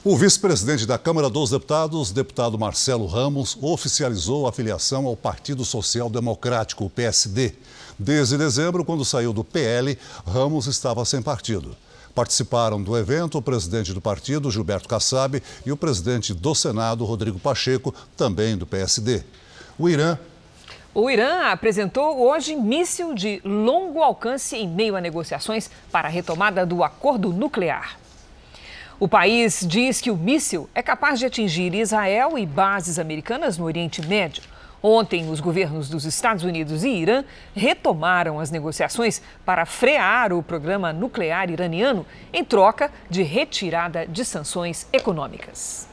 O vice-presidente da Câmara dos Deputados, deputado Marcelo Ramos, oficializou a filiação ao Partido Social Democrático, o P S D. Desde dezembro, quando saiu do P L, Ramos estava sem partido. Participaram do evento o presidente do partido, Gilberto Kassab, e o presidente do Senado, Rodrigo Pacheco, também do P S D. O Irã... O Irã apresentou hoje míssil de longo alcance em meio a negociações para a retomada do acordo nuclear. O país diz que o míssil é capaz de atingir Israel e bases americanas no Oriente Médio. Ontem, os governos dos Estados Unidos e Irã retomaram as negociações para frear o programa nuclear iraniano em troca de retirada de sanções econômicas.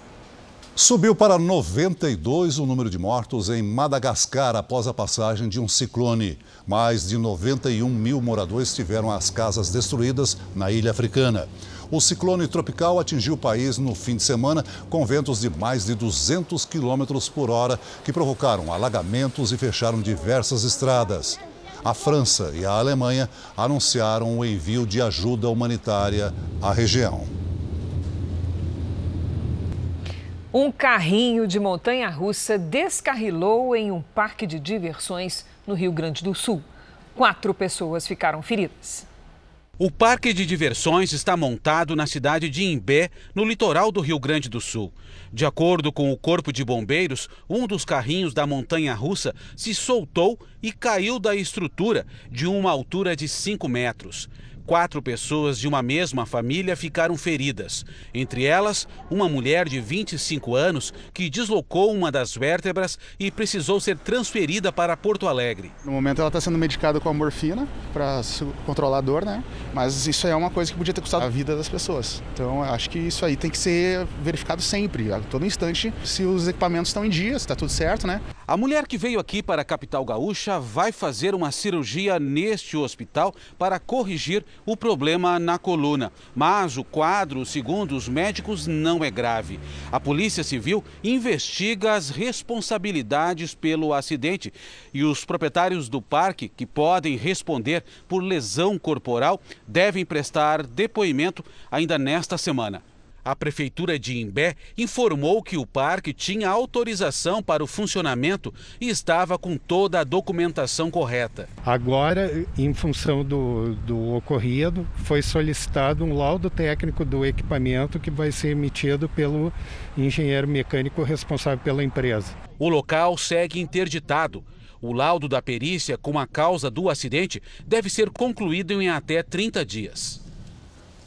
Subiu para noventa e dois o número de mortos em Madagascar após a passagem de um ciclone. Mais de noventa e um mil moradores tiveram as casas destruídas na ilha africana. O ciclone tropical atingiu o país no fim de semana com ventos de mais de duzentos quilômetros por hora que provocaram alagamentos e fecharam diversas estradas. A França e a Alemanha anunciaram o envio de ajuda humanitária à região. Um carrinho de montanha-russa descarrilou em um parque de diversões no Rio Grande do Sul. Quatro pessoas ficaram feridas. O parque de diversões está montado na cidade de Imbé, no litoral do Rio Grande do Sul. De acordo com o Corpo de Bombeiros, um dos carrinhos da montanha-russa se soltou e caiu da estrutura de uma altura de cinco metros. Quatro pessoas de uma mesma família ficaram feridas. Entre elas, uma mulher de vinte e cinco anos que deslocou uma das vértebras e precisou ser transferida para Porto Alegre. No momento ela está sendo medicada com a morfina para controlar a dor, né? Mas isso é uma coisa que podia ter custado a vida das pessoas. Então acho que isso aí tem que ser verificado sempre, a todo instante, se os equipamentos estão em dia, se está tudo certo, né? A mulher que veio aqui para a capital gaúcha vai fazer uma cirurgia neste hospital para corrigir o problema na coluna. Mas o quadro, segundo os médicos, não é grave. A Polícia Civil investiga as responsabilidades pelo acidente e os proprietários do parque, que podem responder por lesão corporal, devem prestar depoimento ainda nesta semana. A Prefeitura de Imbé informou que o parque tinha autorização para o funcionamento e estava com toda a documentação correta. Agora, em função do, do ocorrido, foi solicitado um laudo técnico do equipamento que vai ser emitido pelo engenheiro mecânico responsável pela empresa. O local segue interditado. O laudo da perícia com a causa do acidente deve ser concluído em até trinta dias.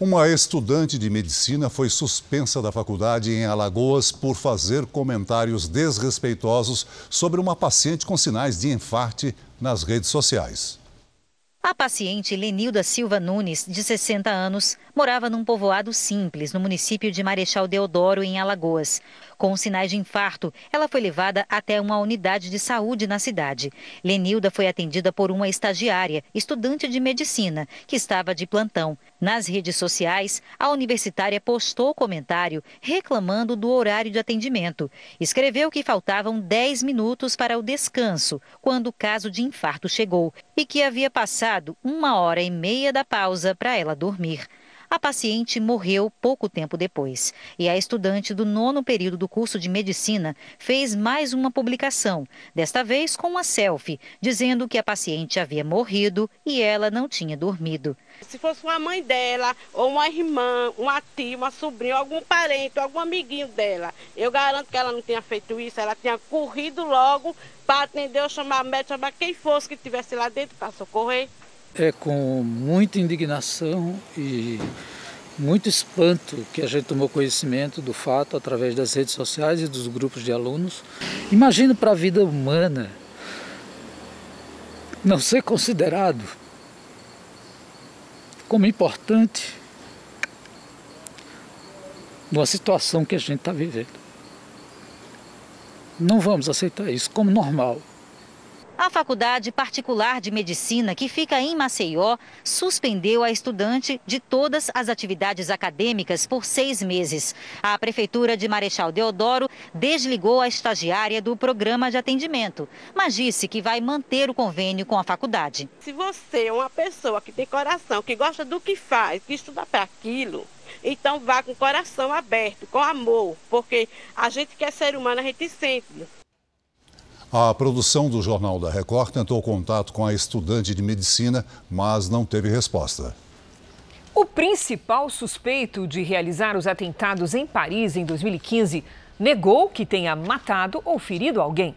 Uma estudante de medicina foi suspensa da faculdade em Alagoas por fazer comentários desrespeitosos sobre uma paciente com sinais de enfarte nas redes sociais. A paciente Lenilda Silva Nunes, de sessenta anos, morava num povoado simples, no município de Marechal Deodoro, em Alagoas. Com sinais de infarto, ela foi levada até uma unidade de saúde na cidade. Lenilda foi atendida por uma estagiária, estudante de medicina, que estava de plantão. Nas redes sociais, a universitária postou comentário reclamando do horário de atendimento. Escreveu que faltavam dez minutos para o descanso, quando o caso de infarto chegou, e que havia passado uma hora e meia da pausa para ela dormir. A paciente morreu pouco tempo depois e a estudante do nono período do curso de medicina fez mais uma publicação, desta vez com uma selfie, dizendo que a paciente havia morrido e ela não tinha dormido. Se fosse uma mãe dela, ou uma irmã, uma tia, uma sobrinha, algum parente, algum amiguinho dela, eu garanto que ela não tinha feito isso, ela tinha corrido logo para atender, chamar médico, chamar quem fosse que estivesse lá dentro para socorrer. É com muita indignação e muito espanto que a gente tomou conhecimento do fato através das redes sociais e dos grupos de alunos. Imagino para a vida humana não ser considerado como importante numa situação que a gente está vivendo. Não vamos aceitar isso como normal. A Faculdade Particular de Medicina, que fica em Maceió, suspendeu a estudante de todas as atividades acadêmicas por seis meses. A Prefeitura de Marechal Deodoro desligou a estagiária do programa de atendimento, mas disse que vai manter o convênio com a faculdade. Se você é uma pessoa que tem coração, que gosta do que faz, que estuda para aquilo, então vá com o coração aberto, com amor, porque a gente que é ser humano, a gente sente. A produção do Jornal da Record tentou contato com a estudante de medicina, mas não teve resposta. O principal suspeito de realizar os atentados em Paris em dois mil e quinze negou que tenha matado ou ferido alguém.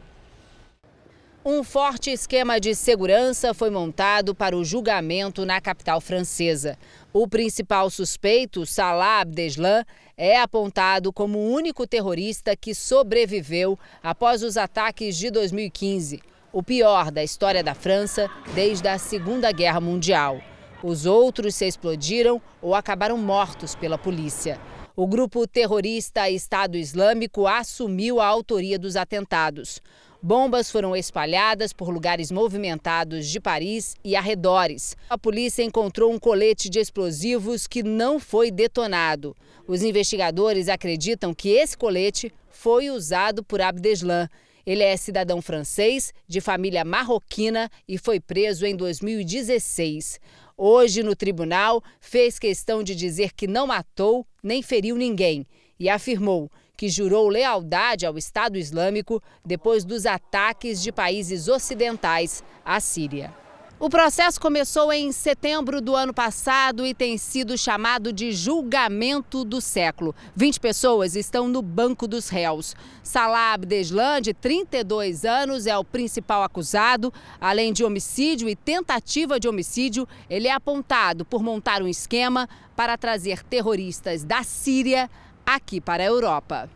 Um forte esquema de segurança foi montado para o julgamento na capital francesa. O principal suspeito, Salah Abdeslam, é apontado como o único terrorista que sobreviveu após os ataques de dois mil e quinze, o pior da história da França desde a Segunda Guerra Mundial. Os outros se explodiram ou acabaram mortos pela polícia. O grupo terrorista Estado Islâmico assumiu a autoria dos atentados. Bombas foram espalhadas por lugares movimentados de Paris e arredores. A polícia encontrou um colete de explosivos que não foi detonado. Os investigadores acreditam que esse colete foi usado por Abdeslam. Ele é cidadão francês, de família marroquina e foi preso em dois mil e dezesseis. Hoje, no tribunal, fez questão de dizer que não matou nem feriu ninguém e afirmou que jurou lealdade ao Estado Islâmico depois dos ataques de países ocidentais à Síria. O processo começou em setembro do ano passado e tem sido chamado de julgamento do século. vinte pessoas estão no banco dos réus. Salah Abdeslam, de trinta e dois anos, é o principal acusado. Além de homicídio e tentativa de homicídio, ele é apontado por montar um esquema para trazer terroristas da Síria aqui para a Europa.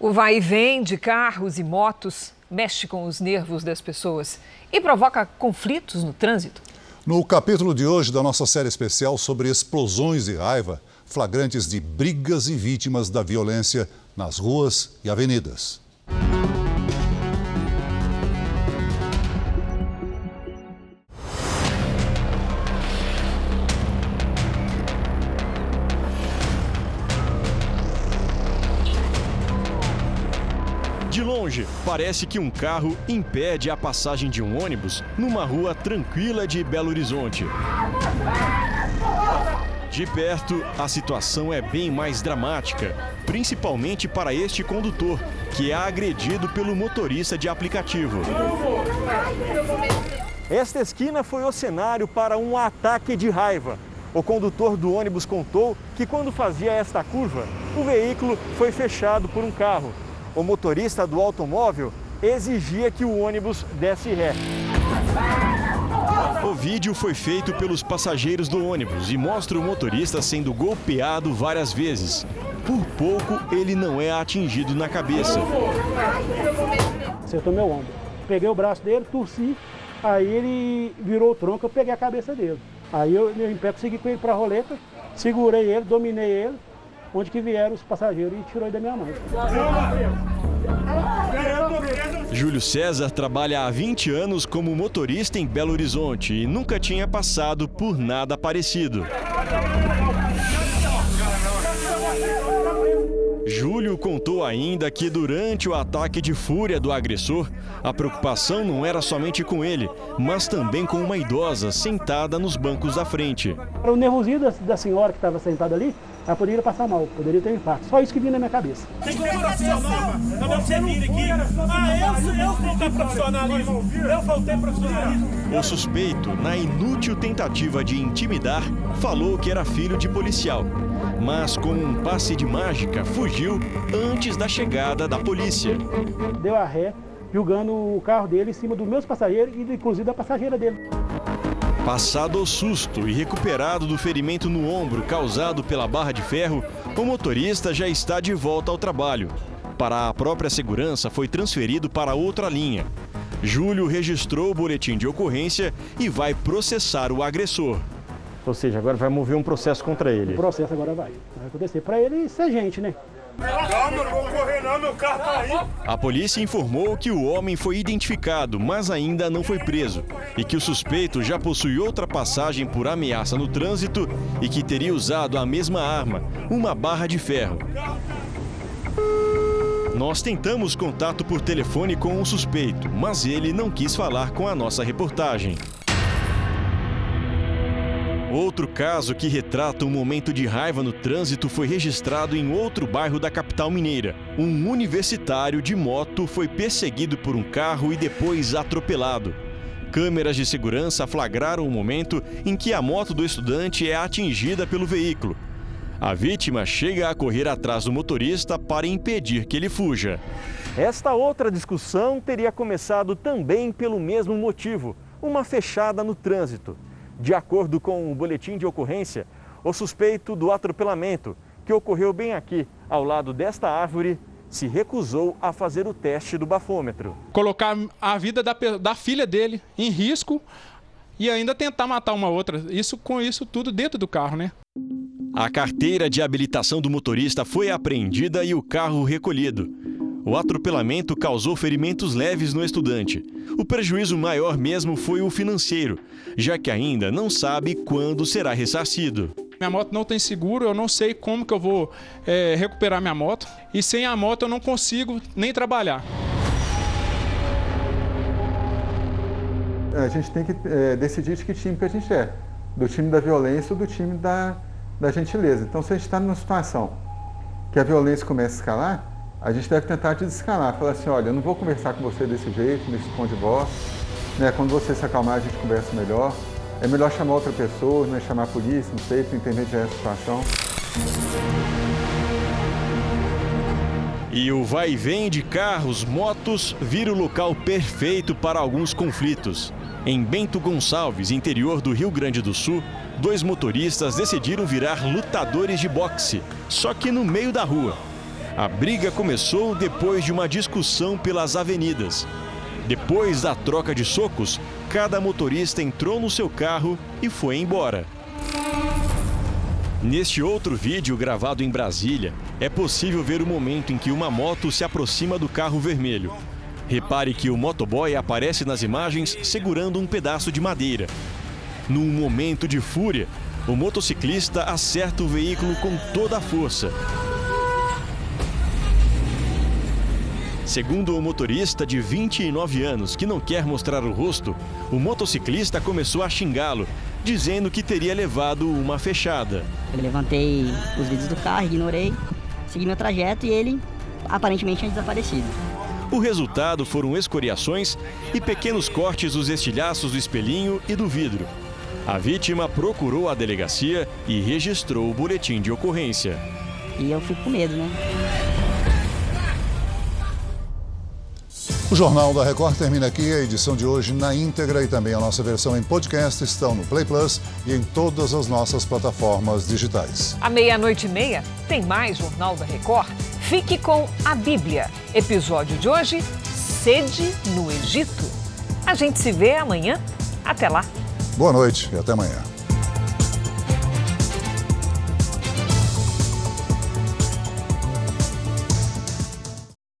O vai e vem de carros e motos mexe com os nervos das pessoas e provoca conflitos no trânsito. No capítulo de hoje da nossa série especial sobre explosões e raiva, flagrantes de brigas e vítimas da violência nas ruas e avenidas. Parece que um carro impede a passagem de um ônibus numa rua tranquila de Belo Horizonte. De perto, a situação é bem mais dramática, principalmente para este condutor, que é agredido pelo motorista de aplicativo. Esta esquina foi o cenário para um ataque de raiva. O condutor do ônibus contou que quando fazia esta curva, o veículo foi fechado por um carro. O motorista do automóvel exigia que o ônibus desse ré. O vídeo foi feito pelos passageiros do ônibus e mostra o motorista sendo golpeado várias vezes. Por pouco, ele não é atingido na cabeça. Acertou meu ombro. Peguei o braço dele, torci, aí ele virou o tronco, eu peguei a cabeça dele. Aí eu, meu impé, consegui com ele para a roleta, segurei ele, dominei ele, onde que vieram os passageiros e tirou da minha mão. Júlio César trabalha há vinte anos como motorista em Belo Horizonte e nunca tinha passado por nada parecido. Júlio contou ainda que durante o ataque de fúria do agressor, a preocupação não era somente com ele, mas também com uma idosa sentada nos bancos da frente. O nervosinho da, da senhora que estava sentada ali, ela poderia passar mal, poderia ter um infarto. Só isso que vinha na minha cabeça. Tem comemoração, não, mas você vir aqui. Ah, eu, eu faltei profissionalismo. Eu faltei profissionalismo. O suspeito, na inútil tentativa de intimidar, falou que era filho de policial. Mas com um passe de mágica, fugiu antes da chegada da polícia. Deu a ré, jogando o carro dele em cima dos meus passageiros e inclusive da passageira dele. Passado o susto e recuperado do ferimento no ombro causado pela barra de ferro, o motorista já está de volta ao trabalho. Para a própria segurança, foi transferido para outra linha. Júlio registrou o boletim de ocorrência e vai processar o agressor. Ou seja, agora vai mover um processo contra ele. O processo agora vai. Vai acontecer para ele ser gente, né? Calma, não vou correr não, meu carro tá aí. A polícia informou que o homem foi identificado, mas ainda não foi preso, e que o suspeito já possui outra passagem por ameaça no trânsito e que teria usado a mesma arma, uma barra de ferro. Nós tentamos contato por telefone com o suspeito, mas ele não quis falar com a nossa reportagem. Outro caso que retrata um momento de raiva no trânsito foi registrado em outro bairro da capital mineira. Um universitário de moto foi perseguido por um carro e depois atropelado. Câmeras de segurança flagraram o momento em que a moto do estudante é atingida pelo veículo. A vítima chega a correr atrás do motorista para impedir que ele fuja. Esta outra discussão teria começado também pelo mesmo motivo, uma fechada no trânsito. De acordo com o boletim de ocorrência, o suspeito do atropelamento, que ocorreu bem aqui, ao lado desta árvore, se recusou a fazer o teste do bafômetro. Colocar a vida da, da filha dele em risco e ainda tentar matar uma outra. Isso, com isso tudo dentro do carro, né? A carteira de habilitação do motorista foi apreendida e o carro recolhido. O atropelamento causou ferimentos leves no estudante. O prejuízo maior mesmo foi o financeiro, já que ainda não sabe quando será ressarcido. Minha moto não tem seguro, eu não sei como que eu vou é, recuperar minha moto. E sem a moto eu não consigo nem trabalhar. A gente tem que é, decidir de que time que a gente é. Do time da violência ou do time da, da gentileza. Então se a gente está numa situação que a violência começa a escalar, a gente deve tentar te descalar, falar assim, olha, eu não vou conversar com você desse jeito, nesse tom de voz, né? Quando você se acalmar, a gente conversa melhor. É melhor chamar outra pessoa, né? Chamar a polícia, não sei, para intermediar a situação. E o vai e vem de carros, motos, vira o local perfeito para alguns conflitos. Em Bento Gonçalves, interior do Rio Grande do Sul, dois motoristas decidiram virar lutadores de boxe, só que no meio da rua. A briga começou depois de uma discussão pelas avenidas. Depois da troca de socos, cada motorista entrou no seu carro e foi embora. Neste outro vídeo, gravado em Brasília, é possível ver o momento em que uma moto se aproxima do carro vermelho. Repare que o motoboy aparece nas imagens segurando um pedaço de madeira. Num momento de fúria, o motociclista acerta o veículo com toda a força. Segundo o motorista de vinte e nove anos, que não quer mostrar o rosto, o motociclista começou a xingá-lo, dizendo que teria levado uma fechada. Eu levantei os vidros do carro, ignorei, segui meu trajeto e ele aparentemente tinha desaparecido. O resultado foram escoriações e pequenos cortes dos estilhaços do espelhinho e do vidro. A vítima procurou a delegacia e registrou o boletim de ocorrência. E eu fico com medo, né? O Jornal da Record termina aqui. A edição de hoje na íntegra e também a nossa versão em podcast estão no Play Plus e em todas as nossas plataformas digitais. À meia-noite e meia tem mais Jornal da Record. Fique com a Bíblia. Episódio de hoje, Sede no Egito. A gente se vê amanhã. Até lá. Boa noite e até amanhã.